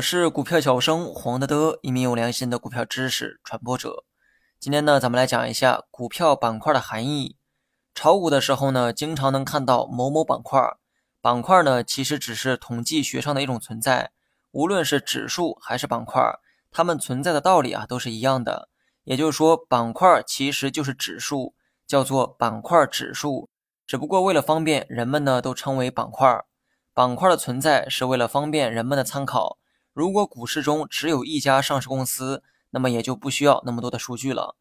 我是股票小生黄德德，一名有良心的股票知识传播者。今天呢，咱们来讲一下股票板块的含义。炒股的时候呢，经常能看到某某板块，板块呢其实只是统计学上的一种存在，无论是指数还是板块，它们存在的道理都是一样的。也就是说，板块其实就是指数，叫做板块指数，只不过为了方便人们呢，都称为板块。板块的存在是为了方便人们的参考。如果股市中只有一家上市公司，那么也就不需要那么多的数据了。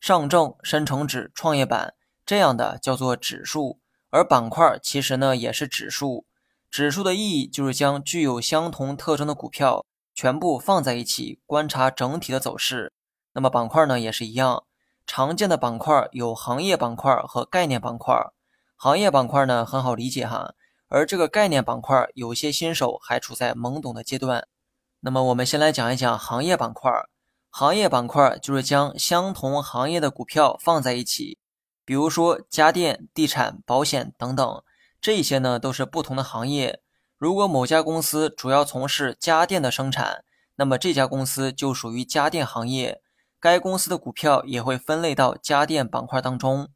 上证、深成指、创业板这样的叫做指数，而板块其实呢也是指数。指数的意义就是将具有相同特征的股票全部放在一起，观察整体的走势。那么板块呢也是一样，常见的板块有行业板块和概念板块。行业板块呢很好理解哈，而这个概念板块有些新手还处在懵懂的阶段。那么我们先来讲一讲行业板块。行业板块就是将相同行业的股票放在一起，比如说家电、地产、保险等等，这些呢都是不同的行业。如果某家公司主要从事家电的生产，那么这家公司就属于家电行业，该公司的股票也会分类到家电板块当中。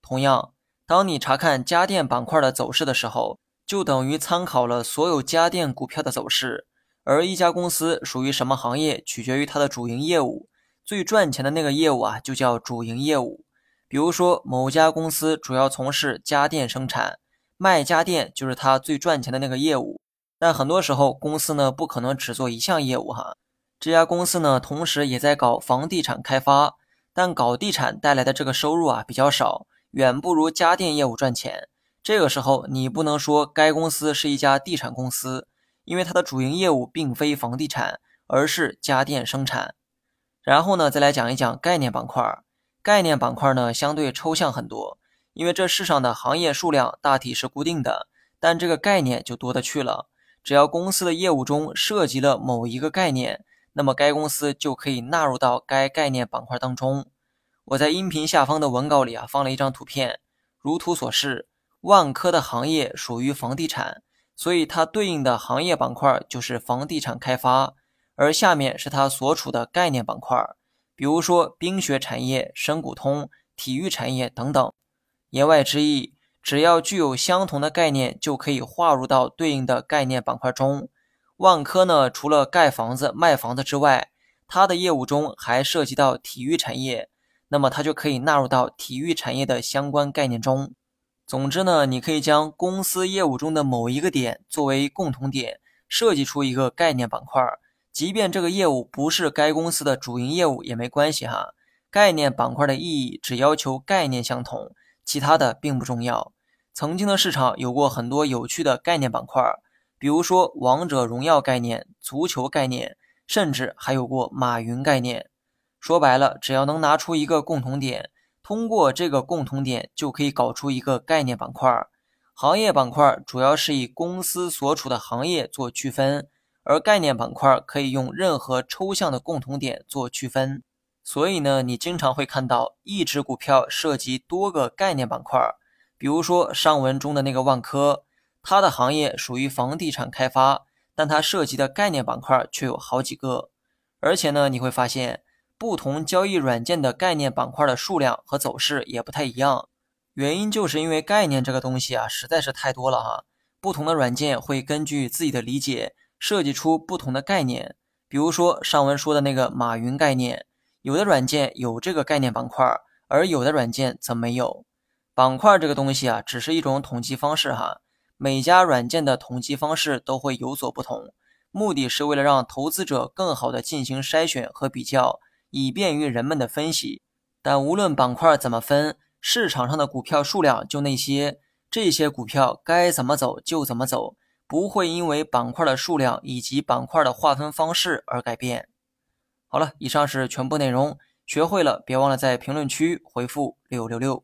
同样，当你查看家电板块的走势的时候，就等于参考了所有家电股票的走势。而一家公司属于什么行业，取决于它的主营业务，最赚钱的那个业务就叫主营业务。比如说某家公司主要从事家电生产，卖家电就是它最赚钱的那个业务。但很多时候公司呢不可能只做一项业务哈。这家公司呢同时也在搞房地产开发，但搞地产带来的这个收入比较少，远不如家电业务赚钱。这个时候你不能说该公司是一家地产公司，因为它的主营业务并非房地产，而是家电生产。然后呢，再来讲一讲概念板块。概念板块呢，相对抽象很多，因为这世上的行业数量大体是固定的，但这个概念就多得去了。只要公司的业务中涉及了某一个概念，那么该公司就可以纳入到该概念板块当中。我在音频下方的文稿里放了一张图片，如图所示，万科的行业属于房地产，所以它对应的行业板块就是房地产开发，而下面是它所处的概念板块，比如说冰雪产业、深股通、体育产业等等。言外之意，只要具有相同的概念，就可以划入到对应的概念板块中。万科呢，除了盖房子、卖房子之外，它的业务中还涉及到体育产业，那么它就可以纳入到体育产业的相关概念中。总之呢，你可以将公司业务中的某一个点作为共同点，设计出一个概念板块，即便这个业务不是该公司的主营业务也没关系哈。概念板块的意义只要求概念相同，其他的并不重要。曾经的市场有过很多有趣的概念板块，比如说王者荣耀概念、足球概念，甚至还有过马云概念。说白了，只要能拿出一个共同点，通过这个共同点就可以搞出一个概念板块。行业板块主要是以公司所处的行业做区分，而概念板块可以用任何抽象的共同点做区分。所以呢，你经常会看到一只股票涉及多个概念板块，比如说上文中的那个万科，它的行业属于房地产开发，但它涉及的概念板块却有好几个。而且呢，你会发现不同交易软件的概念板块的数量和走势也不太一样，原因就是因为概念这个东西实在是太多了哈。不同的软件会根据自己的理解设计出不同的概念，比如说上文说的那个马云概念，有的软件有这个概念板块，而有的软件则没有。板块这个东西只是一种统计方式哈，每家软件的统计方式都会有所不同，目的是为了让投资者更好的进行筛选和比较，以便于人们的分析。但无论板块怎么分，市场上的股票数量就那些，这些股票该怎么走就怎么走，不会因为板块的数量以及板块的划分方式而改变。好了，以上是全部内容，学会了别忘了在评论区回复666。